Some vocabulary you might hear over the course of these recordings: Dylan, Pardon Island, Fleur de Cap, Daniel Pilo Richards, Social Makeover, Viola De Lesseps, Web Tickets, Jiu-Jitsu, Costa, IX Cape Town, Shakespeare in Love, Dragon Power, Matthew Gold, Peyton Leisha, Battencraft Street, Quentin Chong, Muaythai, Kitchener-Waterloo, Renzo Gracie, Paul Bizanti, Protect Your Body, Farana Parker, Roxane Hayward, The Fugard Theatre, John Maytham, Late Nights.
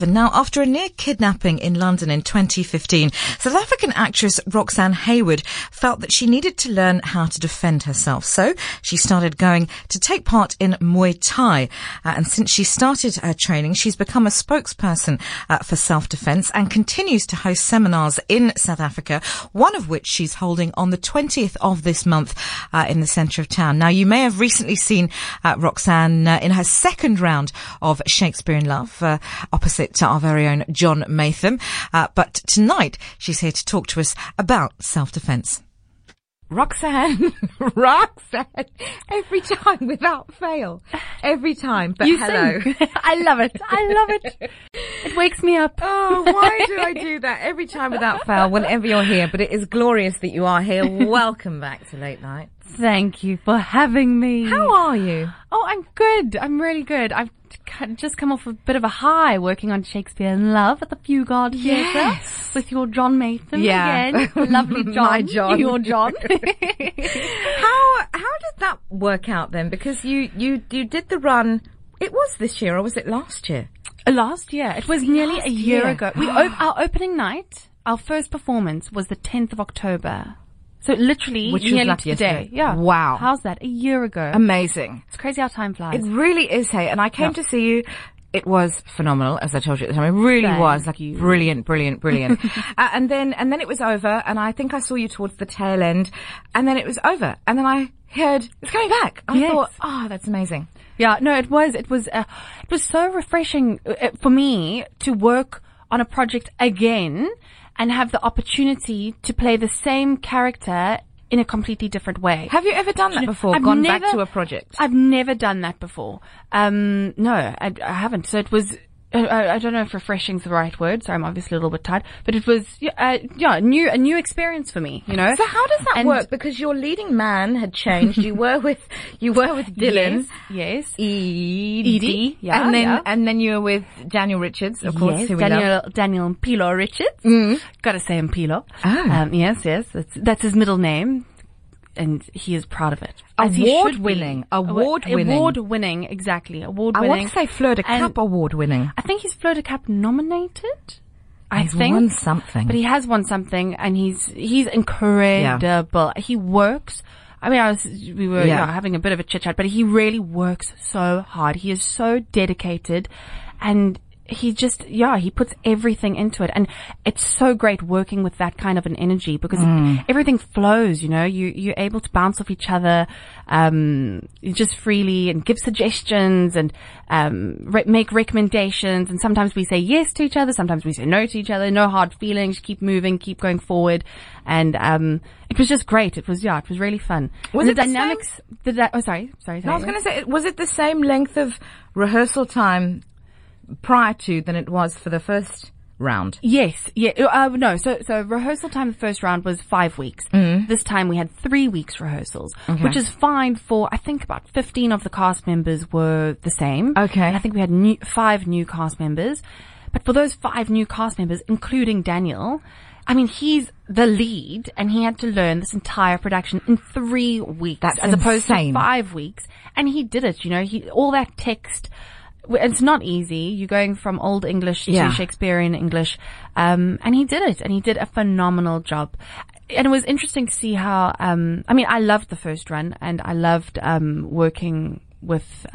Now, after a near kidnapping in London in 2015, South African actress Roxane Hayward felt that she needed to learn how to defend herself. So she started going to take part in Muay Thai. And since she started her training, she's become a spokesperson for self-defense and continues to host seminars in South Africa, one of which she's holding on the 20th of this month in the center of town. Now, you may have recently seen Roxane in her second round of Shakespeare in Love, opposite to our very own John Maytham. But tonight, she's here to talk to us about self-defence. Roxane, every time without fail, every time. But you hello, sing. I love it. It wakes me up. Oh, why do I do that every time without fail? Whenever you're here, but it is glorious that you are here. Welcome back to Late Nights. Thank you for having me. How are you? Oh, I'm good. I'm really good. I've just come off a bit of a high working on Shakespeare in Love at the Fugard Theatre. Yes. With your John Maytham again. Lovely John. My John. Your John. How did that work out then? Because you did the run. It was this year or was it last year? Last year. It was nearly a year ago. Our opening night, our first performance was the 10th of October. So literally, which nearly was yesterday. Yeah. Wow. How's that? A year ago. Amazing. It's crazy how time flies. It really is, hey. And I came to see you. It was phenomenal, as I told you at the time. It really was like brilliant. And then it was over. And I think I saw you towards the tail end. And then it was over. And then I heard it's coming back. I thought, oh, that's amazing. Yeah. No, it was. It was so refreshing for me to work on a project again. And have the opportunity to play the same character in a completely different way. Have you ever done that before? Gone back to a project? I've never done that before. No, I haven't. So it was, I don't know if refreshing's the right word. So I'm obviously a little bit tired, but it was, a new experience for me, you know? So how does that work? Because your leading man had changed. You were with Dylan. Yes. Edie. Yeah. And then you were with Daniel Richards, of course. Yes, Daniel Pilo Richards. Mm. Gotta say him Pilo. Oh. Yes. That's his middle name. And he is proud of it. Award-winning, exactly. Award-winning. I want to say Fleur de Cap award-winning. I think he's Fleur de Cap nominated. He's won something. But he has won something, and he's incredible. Yeah. He works. I mean, we were having a bit of a chit-chat, but he really works so hard. He is so dedicated, and he just, he puts everything into it. And it's so great working with that kind of an energy because everything flows, you know, you're able to bounce off each other, just freely and give suggestions and, make recommendations. And sometimes we say yes to each other. Sometimes we say no to each other. No hard feelings. Keep moving, keep going forward. And, it was just great. It was really fun. Was it the dynamics? Sorry. No, I was going to say, was it the same length of rehearsal time prior to than it was for the first round? Yes. Yeah. No. So rehearsal time the first round was 5 weeks. Mm. This time we had 3 weeks rehearsals, which is fine for, I think about 15 of the cast members were the same. Okay. And I think we had five new cast members. But for those five new cast members, including Daniel, I mean, he's the lead and he had to learn this entire production in 3 weeks. That's as opposed to 5 weeks. And he did it, you know, all that text. It's not easy. You're going from Old English to Shakespearean English. And he did it. And he did a phenomenal job. And it was interesting to see how, I loved the first run and I loved, working with,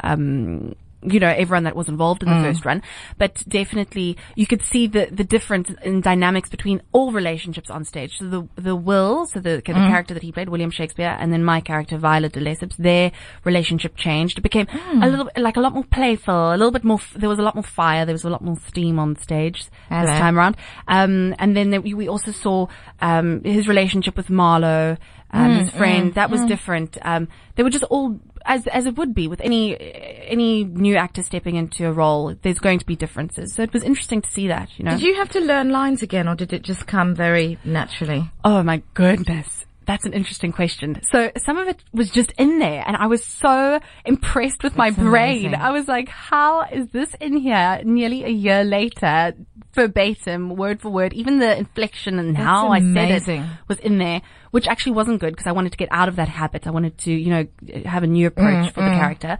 everyone that was involved in the first run. But definitely you could see the difference in dynamics between all relationships on stage. So the character that he played, William Shakespeare, and then my character, Viola De Lesseps, their relationship changed. It became a little bit, like a lot more playful, a little bit more, there was a lot more fire, there was a lot more steam on stage this time around. And then we also saw, his relationship with Marlo, his friend, that was different. They were just all, as it would be with any new actor stepping into a role, there's going to be differences. So it was interesting to see that, you know. Did you have to learn lines again or did it just come very naturally? Oh my goodness. That's an interesting question. So some of it was just in there and I was so impressed with my brain. Amazing. I was like, how is this in here nearly a year later, verbatim, word for word, even the inflection and how I said it was in there, which actually wasn't good because I wanted to get out of that habit. I wanted to, have a new approach for the character.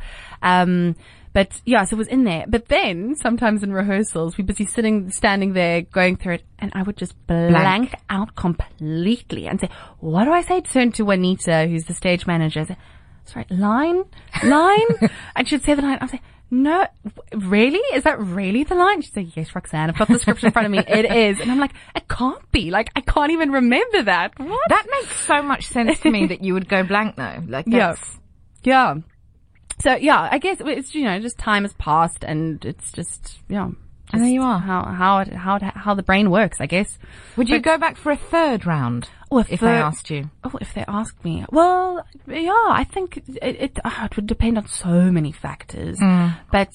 But yeah, so it was in there. But then sometimes in rehearsals, we're busy standing there going through it, and I would just blank out completely and say, what do I say? Turn to Juanita, who's the stage manager. I say, sorry, line? And she'd say the line. I'd say, no, really? Is that really the line? She'd say, yes, Roxane, I've got the script in front of me. It is. And I'm like, it can't be. Like, I can't even remember that. What? That makes so much sense to me that you would go blank though. Like, that's... Yeah. So, yeah, I guess it's, you know, just time has passed and it's just, yeah. And there you are. How the brain works, I guess. Would you go back for a third round if they asked you? Oh, if they asked me. Well, yeah, I think it would depend on so many factors. Mm. But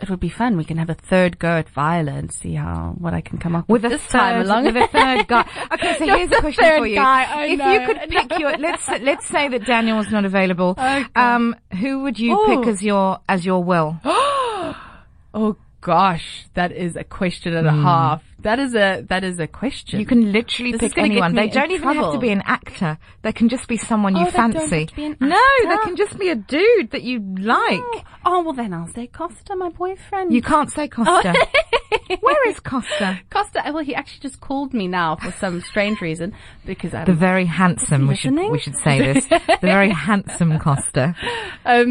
it would be fun. We can have a third go at Viola and see what I can come up with this time along. With a third guy. Okay, so here's a question for you. You could pick your, let's say that Daniel's not available. Okay. Who would you pick as your Will? Oh, gosh, that is a question and a half. That is a question. You can literally pick anyone. They don't even have to be an actor. They can just be someone you fancy. No, they can just be a dude that you like. Oh, well then I'll say Costa, my boyfriend. You can't say Costa. Oh. Where is Costa? Costa, well he actually just called me now for some strange reason because I'm the very handsome. We should say this. The very handsome Costa. Yeah,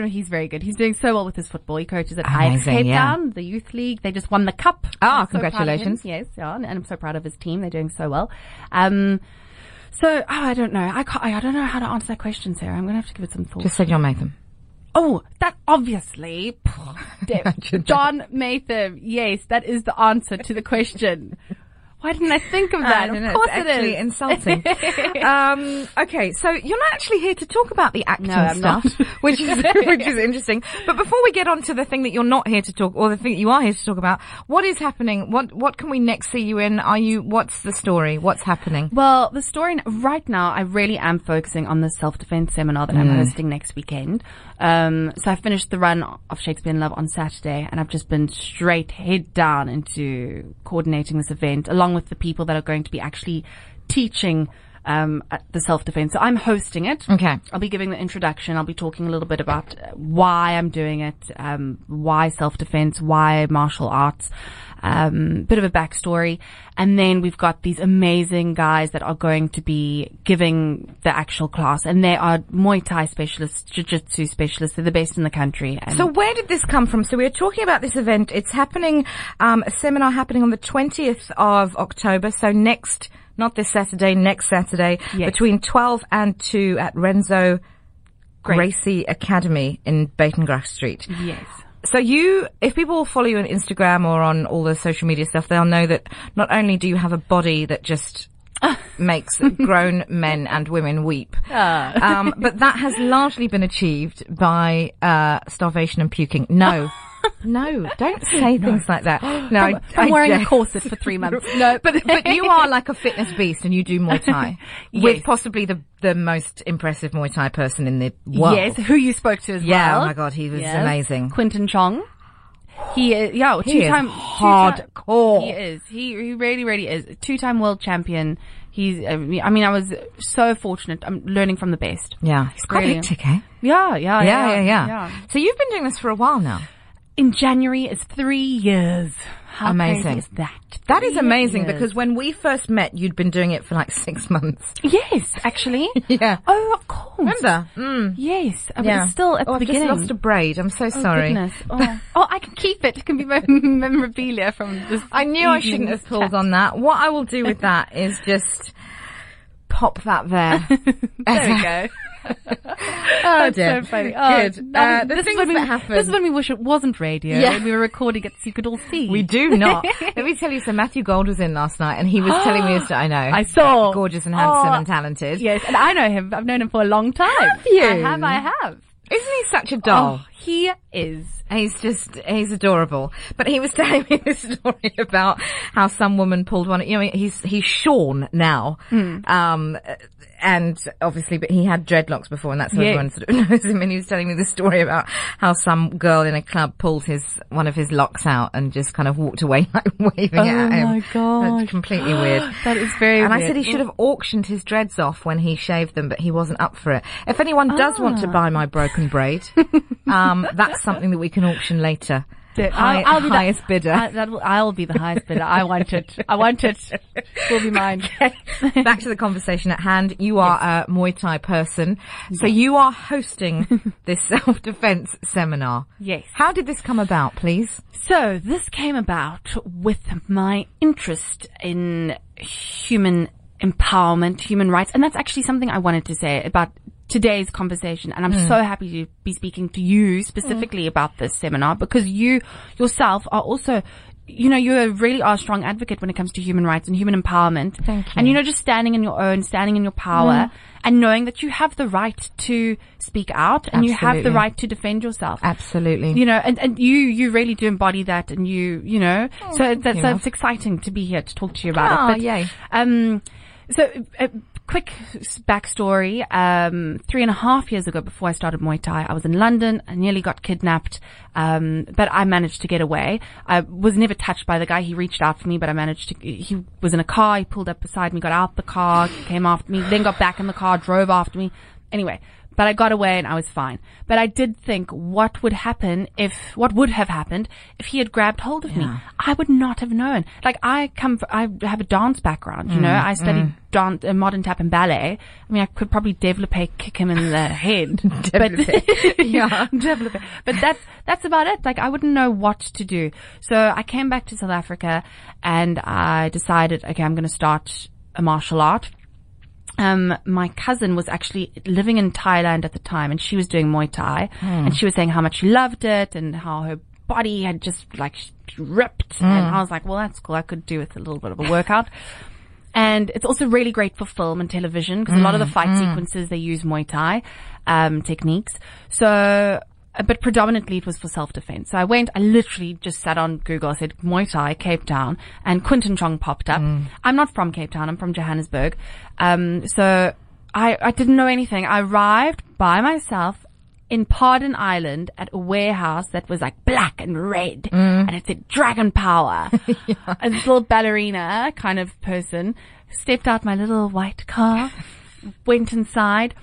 no, he's very good. He's doing so well with his football. He coaches at IX Cape Town, the youth league. They just won the cup. Oh, congratulations. Yes, yeah, and I'm so proud of his team. They're doing so well. I don't know. I don't know how to answer that question, Sarah. I'm going to have to give it some thought. Just say John Maytham. Oh, that obviously. John Maytham. Yes, that is the answer to the question. Why didn't I think of that? Of course it is. It's actually insulting. Okay, so you're not actually here to talk about the acting stuff, which is interesting. But before we get on to the thing that you're not here to talk, or the thing that you are here to talk about, what is happening? What can we next see you in? What's the story? What's happening? Well, the story right now, I really am focusing on the self-defense seminar that I'm hosting next weekend. So I finished the run of Shakespeare in Love on Saturday, and I've just been straight head down into coordinating this event along with the people that are going to be actually teaching at the self-defense. So I'm hosting it. Okay. I'll be giving the introduction. I'll be talking a little bit about why I'm doing it, why self-defense, why martial arts, bit of a backstory. And then we've got these amazing guys that are going to be giving the actual class. And they are Muay Thai specialists, Jiu-Jitsu specialists. They're the best in the country. And so where did this come from? So we were talking about this event. It's happening, a seminar happening on the 20th of October. So next Saturday, yes, between 12 and 2 at Renzo Gracie Academy in Battencraft Street. Yes. So if people follow you on Instagram or on all the social media stuff, they'll know that not only do you have a body that just makes grown men and women weep, but that has largely been achieved by starvation and puking. No. No, don't say things like that. No, I'm wearing a corset for 3 months. No, but you are like a fitness beast and you do Muay Thai with possibly the most impressive Muay Thai person in the world. Yes, who you spoke to as well. Oh my God, he was amazing. Quentin Chong. He is hardcore. He is. He really, really is. Two-time world champion. I was so fortunate. I'm learning from the best. Yeah. It's quite hectic, eh? Yeah. So you've been doing this for a while now. In January, it's 3 years. How amazing is that? That is amazing because when we first met, you'd been doing it for like 6 months. Yes, actually. Yeah. Oh, of course. Remember? Mm. Yes. I was still at the beginning. I've just lost a braid. I'm so sorry. Goodness. Oh, I can keep it. It can be my memorabilia from this. I knew I shouldn't have pulled on that. What I will do with that is just pop that there. There we go. Oh dear. So funny. Oh, good. This is when we wish it wasn't radio. Yeah. When we were recording it so you could all see. We do not. Let me tell you, so Matthew Gold was in last night and he was telling me I know. I saw. Gorgeous and handsome and talented. Yes, and I know him. I've known him for a long time. Have you? I have. Isn't he such a doll? Oh, he is. He's adorable. But he was telling me this story about how some woman pulled one. You know, he's shorn now. Mm. And obviously, but he had dreadlocks before and that's how everyone sort of knows him. And he was telling me the story about how some girl in a club pulled one of his locks out and just kind of walked away like waving it at him. Oh my God. That's completely weird. That is very weird. And I said he should have auctioned his dreads off when he shaved them, but he wasn't up for it. If anyone does want to buy my broken braid, That's something that we can auction later. I'll be the highest bidder. I'll be the highest bidder. I want it. Will be mine. Okay. Back to the conversation at hand. You are a Muay Thai person. Yes. So you are hosting this self-defense seminar. Yes. How did this come about, please? So this came about with my interest in human empowerment, human rights. And that's actually something I wanted to say about today's conversation, and I'm so happy to be speaking to you specifically about this seminar, because you yourself are also, you know, you really are a strong advocate when it comes to human rights and human empowerment. Thank you. And, you know, just standing in your own, standing in your power and knowing that you have the right to speak out and you have the right to defend yourself. Absolutely. You know, and you really do embody that, and you know, so it's exciting to be here to talk to you about it. But, yay. Quick backstory, 3.5 years ago, before I started Muay Thai, I was in London. I nearly got kidnapped, but I managed to get away. I was never touched by the guy. He reached out for me, but I managed to, he was in a car, he pulled up beside me, got out the car, came after me, then got back in the car, drove after me. Anyway, but I got away and I was fine. But I did think, what would have happened if he had grabbed hold of me? I would not have known. Like, I have a dance background, you know, I studied dance, modern tap and ballet. I mean, I could probably kick him in the head. But that's about it. Like, I wouldn't know what to do. So I came back to South Africa and I decided, okay, I'm going to start a martial art. My cousin was actually living in Thailand at the time, and she was doing Muay Thai, and she was saying how much she loved it and how her body had just like ripped. And I was like, well, that's cool. I could do with a little bit of a workout. And it's also really great for film and television, because a lot of the fight sequences, they use Muay Thai techniques. So, but predominantly it was for self-defense. So I literally just sat on Google. I said, Muay Thai, Cape Town, and Quentin Chong popped up. I'm not from Cape Town. I'm from Johannesburg. So I didn't know anything. I arrived by myself in Pardon Island at a warehouse that was like black and red. And it said Dragon Power. A little ballerina kind of person stepped out my little white car, went inside.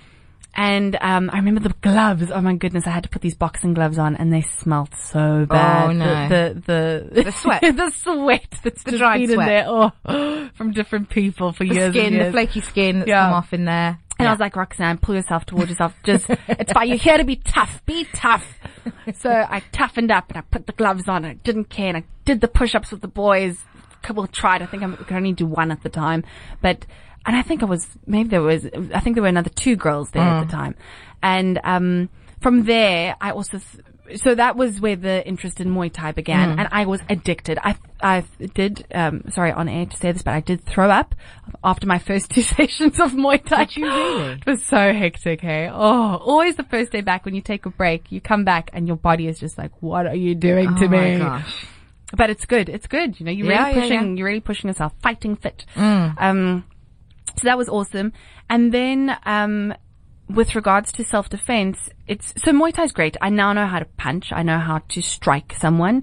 And I remember the gloves. Oh my goodness, I had to put these boxing gloves on, and they smelled so bad. Oh no, the sweat, the sweat that's the dried sweat in there, from different people for years. The skin, and years. The flaky skin that's come off in there. And I was like, Roxanne, pull yourself towards yourself. Just, it's fine. You're here to be tough. Be tough. So I toughened up and I put the gloves on. And I didn't care, and I did the push-ups with the boys. A couple tried. I think I could only do one at the time, but. And I think I think there were another two girls there at the time. And, from there, I also, so that was where the interest in Muay Thai began. And I was addicted. I did, sorry, on air to say this, but I did throw up after my first 2 sessions of Muay Thai. Did you really? It was so hectic, hey? Oh, always the first day back when you take a break, you come back and your body is just like, what are you doing to me? Oh my gosh. But it's good. It's good. You know, you're really pushing yourself, fighting fit. So that was awesome. And then, with regards to self-defense, so Muay Thai is great. I now know how to punch. I know how to strike someone.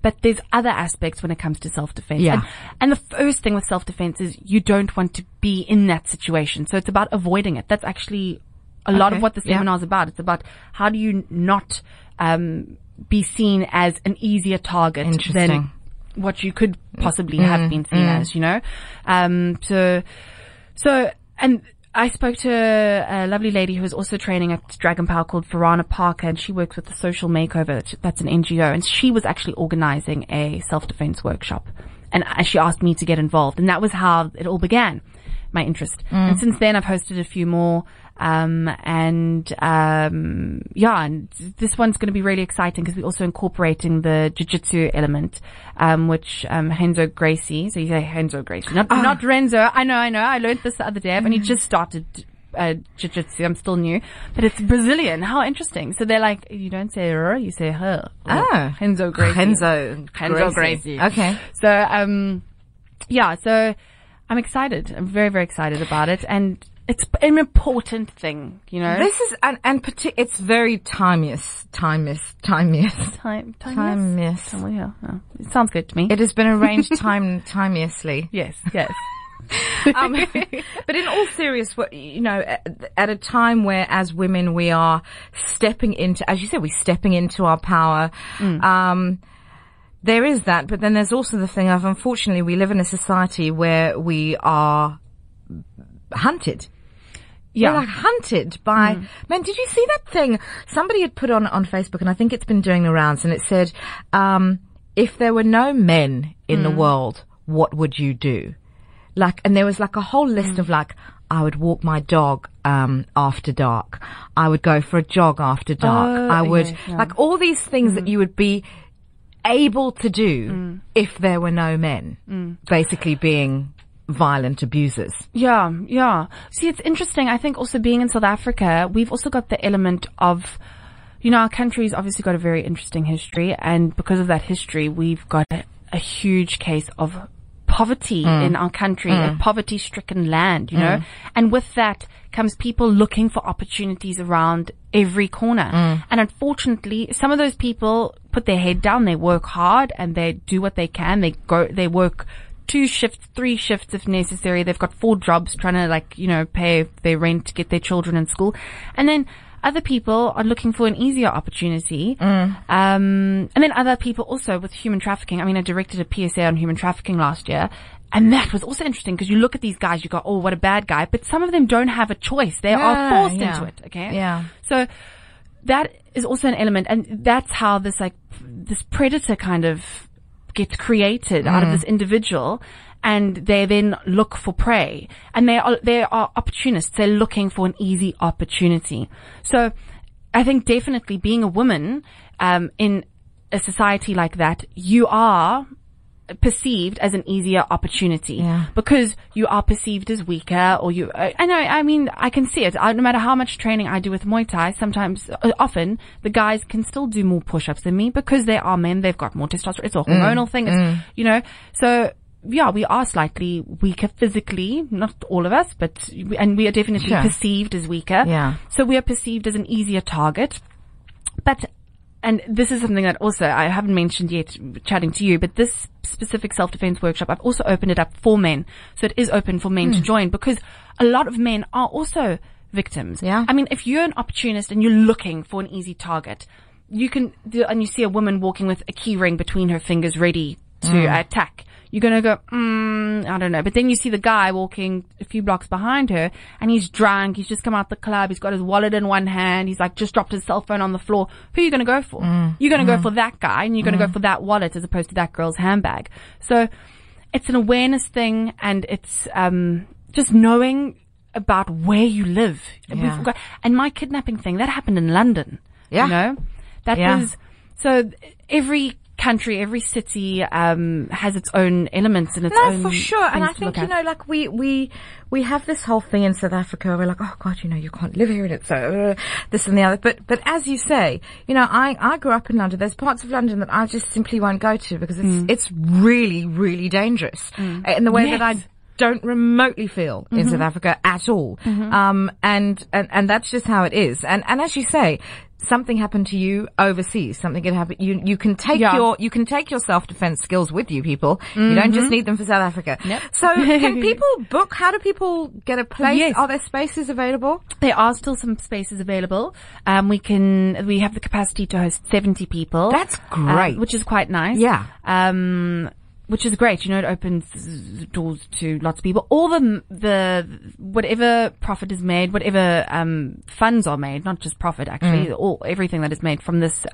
But there's other aspects when it comes to self-defense. Yeah. And the first thing with self-defense is you don't want to be in that situation. So it's about avoiding it. That's actually a lot of what the seminar is about. It's about how do you not, be seen as an easier target than what you could possibly have been seen as, you know. And I spoke to a lovely lady who was also training at Dragon Power called Farana Parker, and she works with the Social Makeover. That's an NGO, and she was actually organizing a self-defense workshop, and she asked me to get involved, and that was how it all began, my interest. And since then I've hosted a few more, and this one's going to be really exciting because we're also incorporating the jiu-jitsu element, which, Renzo Gracie, so you say Renzo Gracie, not Renzo. I know. I learned this the other day. I've only just started, jiu-jitsu. I'm still new, but it's Brazilian. How interesting. So they're like, you don't say her, you say her. Oh. Renzo Gracie. Renzo Gracie. Okay. So, so I'm excited. I'm very, very excited about it. And, it's an important thing, you know. This is it's very timeous. It sounds good to me. It has been arranged timeously. Yes. But in all serious, you know, at a time where as women we are stepping into, as you said, we're stepping into our power. There is that, but then there's also the thing of, unfortunately, we live in a society where we are hunted. Yeah. We're like hunted by, man, did you see that thing? Somebody had put on Facebook, and I think it's been doing the rounds, and it said, if there were no men in the world, what would you do? Like, and there was like a whole list of like, I would walk my dog, after dark. I would go for a jog after dark. I would, like all these things that you would be able to do if there were no men, basically being violent abusers. Yeah, yeah. See, it's interesting. I think also being in South Africa, we've also got the element of, you know, our country's obviously got a very interesting history, and because of that history, we've got a huge case of poverty in our country, a poverty-stricken land, you know, and with that comes people looking for opportunities around every corner. And unfortunately, some of those people put their head down, they work hard, and they do what they can. They go, they work 2 shifts, 3 shifts if necessary. They've got 4 jobs trying to, like, you know, pay their rent, get their children in school. And then other people are looking for an easier opportunity. And then other people also with human trafficking. I mean, I directed a PSA on human trafficking last year, and that was also interesting because you look at these guys, you go, oh, what a bad guy. But some of them don't have a choice. They are forced into it. Okay. Yeah. So that is also an element. And that's how this, like, this predator kind of gets created out of this individual. And they then look for prey, and they are opportunists. They're looking for an easy opportunity. So I think definitely being a woman, in a society like that, you are perceived as an easier opportunity because you are perceived as weaker, or you, I mean, I can see it. No matter how much training I do with Muay Thai, sometimes, often the guys can still do more push-ups than me because they are men. They've got more testosterone. It's a hormonal thing. It's, you know, so, yeah, we are slightly weaker physically, not all of us, but, and we are definitely perceived as weaker. Yeah. So we are perceived as an easier target. But, and this is something that also I haven't mentioned yet chatting to you, but this specific self-defense workshop, I've also opened it up for men. So it is open for men to join, because a lot of men are also victims. Yeah. I mean, if you're an opportunist and you're looking for an easy target, you can, and you see a woman walking with a key ring between her fingers ready to attack. You're going to go, I don't know. But then you see the guy walking a few blocks behind her, and he's drunk. He's just come out the club. He's got his wallet in one hand. He's like just dropped his cell phone on the floor. Who are you going to go for? You're going to go for that guy, and you're going to go for that wallet as opposed to that girl's handbag. So it's an awareness thing, and it's just knowing about where you live. Yeah. And my kidnapping thing, that happened in London. Yeah. You know? That was, so every country, every city has its own elements and its own. No, for sure. And I think, you know, like we have this whole thing in South Africa where we're like, oh God, you know, you can't live here, and it's so this and the other. But as you say, you know, I grew up in London. There's parts of London that I just simply won't go to because it's really, really dangerous in the way that I don't remotely feel in South Africa at all. And that's just how it is. And as you say, something happened to you overseas. Something could happen. You can take your self-defense skills with you, people. You don't just need them for South Africa. Nope. So can people book? How do people get a place? Yes. Are there spaces available? There are still some spaces available. We have the capacity to host 70 people. That's great. Which is quite nice. Yeah. Which is great. You know, it opens doors to lots of people. All the whatever profit is made, whatever funds are made, not just profit actually, everything that is made from this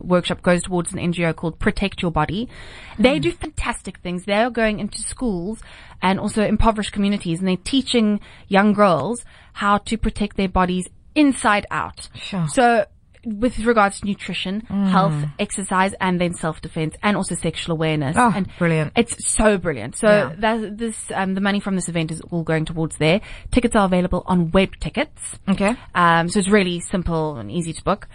workshop goes towards an NGO called Protect Your Body. They do fantastic things. They are going into schools and also impoverished communities, and they're teaching young girls how to protect their bodies inside out. Sure. So, with regards to nutrition, health, exercise, and then self-defense, and also sexual awareness. Oh, and brilliant. It's so brilliant. So the money from this event is all going towards there. Tickets are available on Web Tickets. Okay. So it's really simple and easy to book.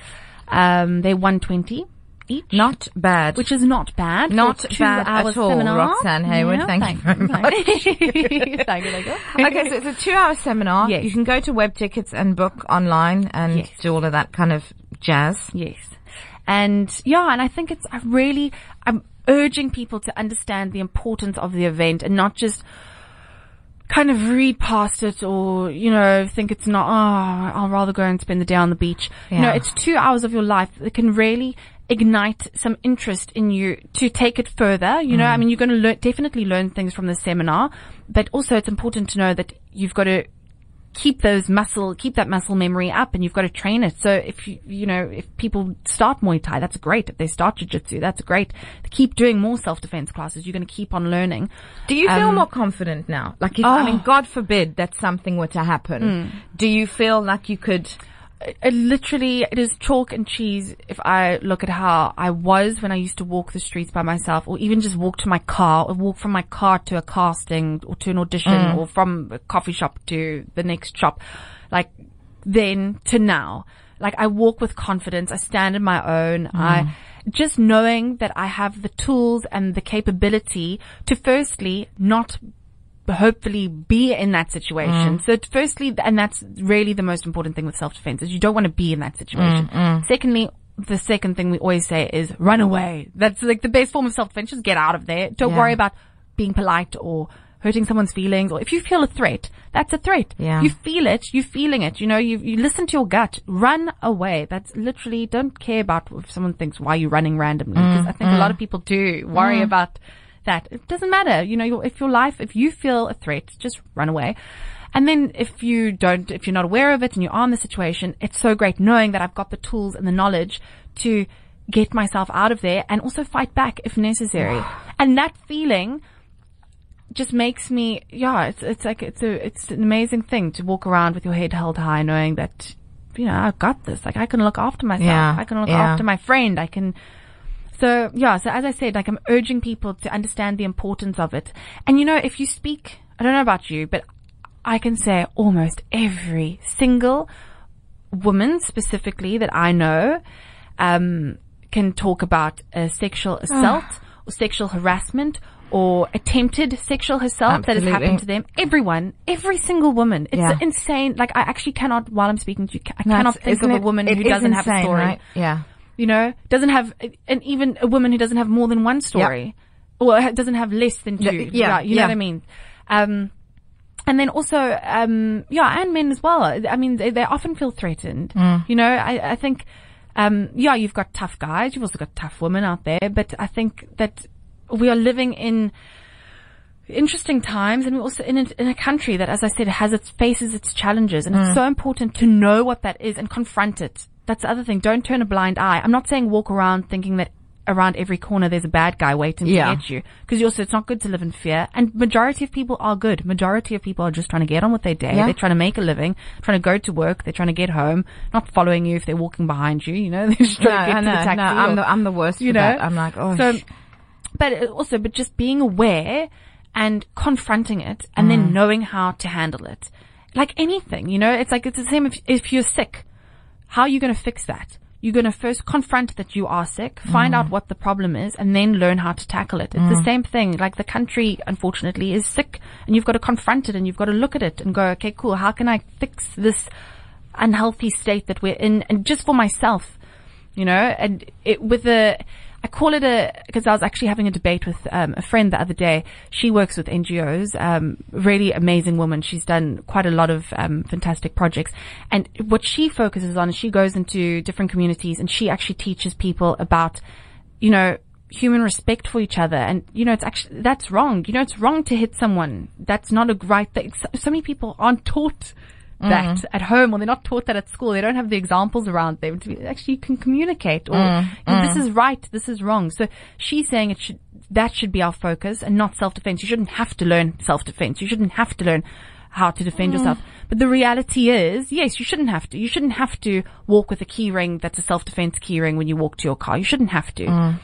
They're $120 each. Not bad. Which is not bad. Not bad at all, seminar. Roxane Hayward. Yeah, thank you very much. Thank you, okay, so it's a 2-hour seminar. Yes. You can go to Web Tickets and book online and do all of that kind of jazz. Yes. And yeah, and I think I'm urging people to understand the importance of the event, and not just kind of read past it or, you know, think it's not, oh, I'll rather go and spend the day on the beach. Yeah. You know, it's 2 hours of your life that can really ignite some interest in you to take it further. You know, I mean, you're going to definitely learn things from the seminar, but also it's important to know that you've got to keep that muscle memory up, and you've got to train it. So if if people start Muay Thai, that's great. If they start jiu-jitsu, that's great. Keep doing more self-defense classes. You're going to keep on learning. Do you feel more confident now? Like, I mean, God forbid that something were to happen. Do you feel like you could? It is chalk and cheese if I look at how I was when I used to walk the streets by myself, or even just walk to my car, or walk from my car to a casting or to an audition, or from a coffee shop to the next shop. Like, then to now. Like, I walk with confidence. I stand in my own. I just knowing that I have the tools and the capability to firstly not hopefully be in that situation. So firstly, and that's really the most important thing with self-defense, is you don't want to be in that situation. Secondly, the second thing we always say is run away. That's like the best form of self-defense. Just get out of there. Don't worry about being polite or hurting someone's feelings, or if you feel a threat, that's a threat. You feel it, you're feeling it, you listen to your gut, run away. That's literally, don't care about if someone thinks why you're running randomly, because I think a lot of people do worry about that. It doesn't matter. If you feel a threat, just run away. And then if you're not aware of it and you are in the situation, it's so great knowing that I've got the tools and the knowledge to get myself out of there and also fight back if necessary. And that feeling just makes me, it's an amazing thing to walk around with your head held high, knowing that, I've got this. Like, I can look after myself. I can look after my friend. So as I said, like, I'm urging people to understand the importance of it. And if you speak, I don't know about you, but I can say almost every single woman specifically that I know, can talk about sexual assault or sexual harassment or attempted sexual assault that has happened to them. Everyone, every single woman. It's insane. Like, I actually cannot, while I'm speaking to you, I cannot think of a woman who doesn't have a story. Right? Yeah. Doesn't have, and even a woman who doesn't have more than one story, or doesn't have less than two. Yeah. You know what I mean? And then also, and men as well. I mean, they often feel threatened. I think, you've got tough guys. You've also got tough women out there. But I think that we are living in interesting times, and we're also in a country that, as I said, faces its challenges. And it's so important to know what that is and confront it. That's the other thing. Don't turn a blind eye. I'm not saying walk around thinking that around every corner there's a bad guy waiting to get you. Because it's not good to live in fear. And majority of people are good. Majority of people are just trying to get on with their day. Yeah. They're trying to make a living, trying to go to work, they're trying to get home, not following you if they're walking behind you, they're just trying to get to the taxi. No, I'm the worst for that. I'm like, but just being aware and confronting it, and then knowing how to handle it. Like anything, it's like, it's the same if you're sick. How are you going to fix that? You're going to first confront that you are sick, find out what the problem is, and then learn how to tackle it. It's the same thing. Like, the country, unfortunately, is sick, and you've got to confront it, and you've got to look at it and go, okay, cool, how can I fix this unhealthy state that we're in? And just for myself, I call it because I was actually having a debate with a friend the other day. She works with NGOs, really amazing woman. She's done quite a lot of fantastic projects. And what she focuses on is she goes into different communities and she actually teaches people about, human respect for each other. And, it's actually, that's wrong. It's wrong to hit someone. That's not a right thing. So many people aren't taught that at home, or they're not taught that at school. They don't have the examples around them to actually you can communicate, or this is right, this is wrong. So she's saying that should be our focus, and not self-defense. You shouldn't have to learn self-defense. You shouldn't have to learn how to defend yourself. But the reality is, yes, you shouldn't have to. You shouldn't have to walk with a key ring that's a self-defense key ring when you walk to your car. You shouldn't have to,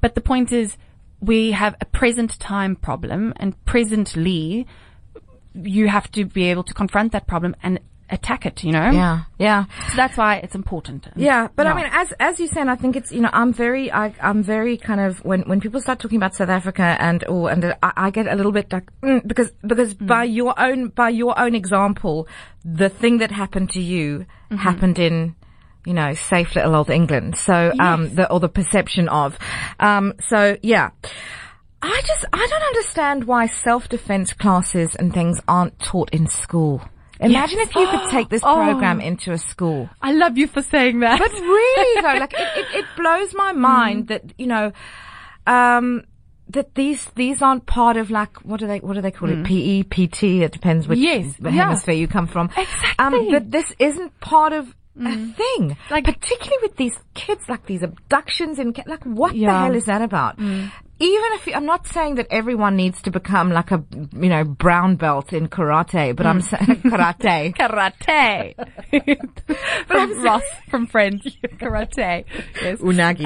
But the point is, we have a present time problem, and presently, you have to be able to confront that problem and attack it, Yeah. So that's why it's important. Yeah. But I mean, as you say, and I think it's, I'm very kind of, when people start talking about South Africa and I get a little bit like, because by your own example, the thing that happened to you happened in, safe little old England. So, the perception of, so yeah. I don't understand why self-defense classes and things aren't taught in school. Imagine if you could take this program into a school. I love you for saying that. But really though, like it blows my mind that, you know, that these aren't part of, like, what do they call it? PE, PT, it depends which hemisphere you come from. Exactly. But this isn't part of a thing, like, particularly with these kids, like these abductions and like what the hell is that about? Even if I'm not saying that everyone needs to become like a, you know, brown belt in karate, but I'm saying karate. But I'm Ross from Friends, karate. Yes. Unagi.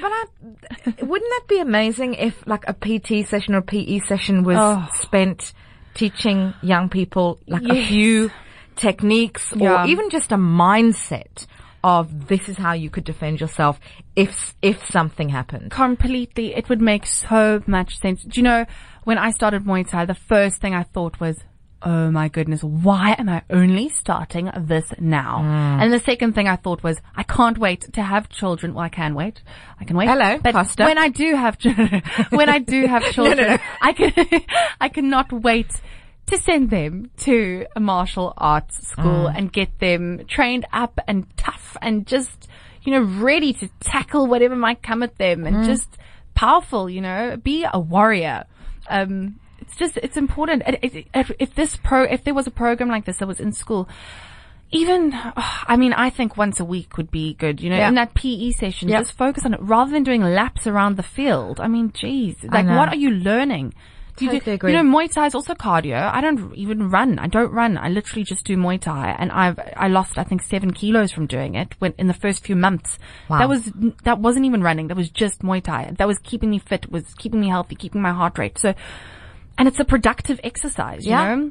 But wouldn't that be amazing if like a PT session or a PE session was spent teaching young people like a few techniques or even just a mindset of this is how you could defend yourself if something happened. Completely. It would make so much sense. Do you know, when I started Muay Thai, the first thing I thought was, oh my goodness, why am I only starting this now? And the second thing I thought was, I can't wait to have children. Well, I can wait. Hello, but Costa. When I do have children, no. I cannot wait to send them to a martial arts school and get them trained up and tough and just, you know, ready to tackle whatever might come at them and just powerful, you know, be a warrior. It's just, it's important. If there was a program like this that was in school, even, I mean, I think once a week would be good, you know, in that PE session, just focus on it rather than doing laps around the field. I mean, geez, like what are you learning? You know, Muay Thai is also cardio. I don't even run. I don't run. I literally just do Muay Thai, and I lost I think 7 kilos from doing it in the first few months. Wow. That wasn't even running. That was just Muay Thai. That was keeping me fit, was keeping me healthy, keeping my heart rate. So, and it's a productive exercise, you know?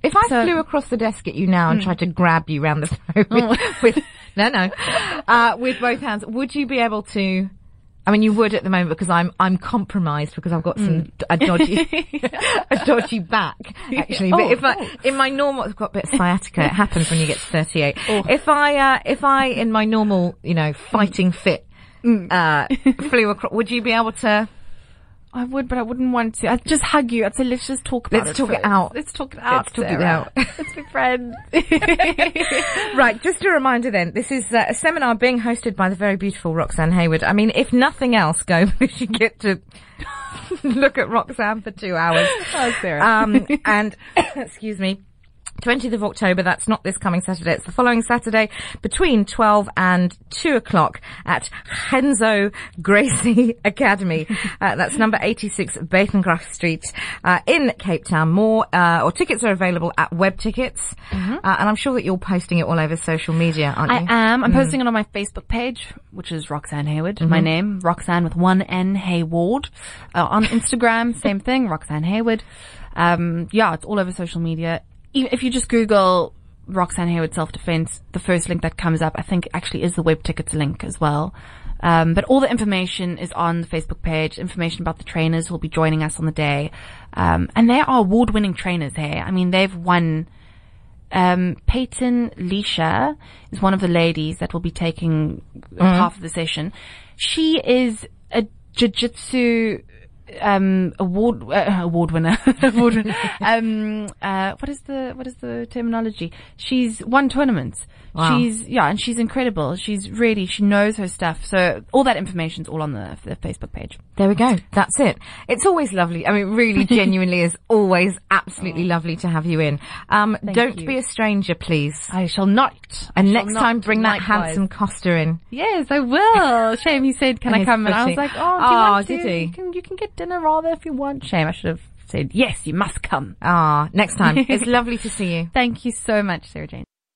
If I flew across the desk at you now and tried to grab you around the phone with both hands, would you be able to? I mean, you would at the moment because I'm compromised because I've got some a dodgy back actually. But in my normal, I've got a bit of sciatica. It happens when you get to 38. Oh. If I in my normal, you know, fighting fit, flew across, would you be able to? I would, but I wouldn't want to. I'd just hug you. I'd say, let's just talk about it. Let's talk it out. Let's talk it out. Let's talk it out. Let's be friends. Right. Just a reminder then. This is a seminar being hosted by the very beautiful Roxane Hayward. I mean, if nothing else, go because you get to look at Roxane for 2 hours. Oh, Sarah. And excuse me. 20th of October, that's not this coming Saturday, it's the following Saturday, between 12 and 2 o'clock at Renzo Gracie Academy. That's number 86 Battencraft Street in Cape Town. More or tickets are available at Web Tickets. And I'm sure that you're posting it all over social media, aren't you? I am. I'm posting it on my Facebook page, which is Roxane Hayward, my name, Roxane with 1 N, Hayward. On Instagram, same thing, Roxane Hayward. It's all over social media. If you just Google Roxane Hayward self-defense, the first link that comes up, I think actually is the Web Tickets link as well. But all the information is on the Facebook page, information about the trainers who will be joining us on the day. And they are award-winning trainers here. I mean, they've won, Peyton Leisha is one of the ladies that will be taking half of the session. She is a jiu-jitsu award winner. What is the terminology? She's won tournaments. Wow. And she's incredible. She knows her stuff. So all that information's all on the Facebook page. There we go. That's it. It's always lovely. I mean, really genuinely is always absolutely lovely to have you in. Don't be a stranger, please. I shall not. And next time bring that handsome Costa in. Yes, I will. Shame you said, can I come? And I was like, do you want to? You can get dinner rather if you want. Shame, I should have said, yes, you must come. Next time. It's lovely to see you. Thank you so much, Sarah Jane.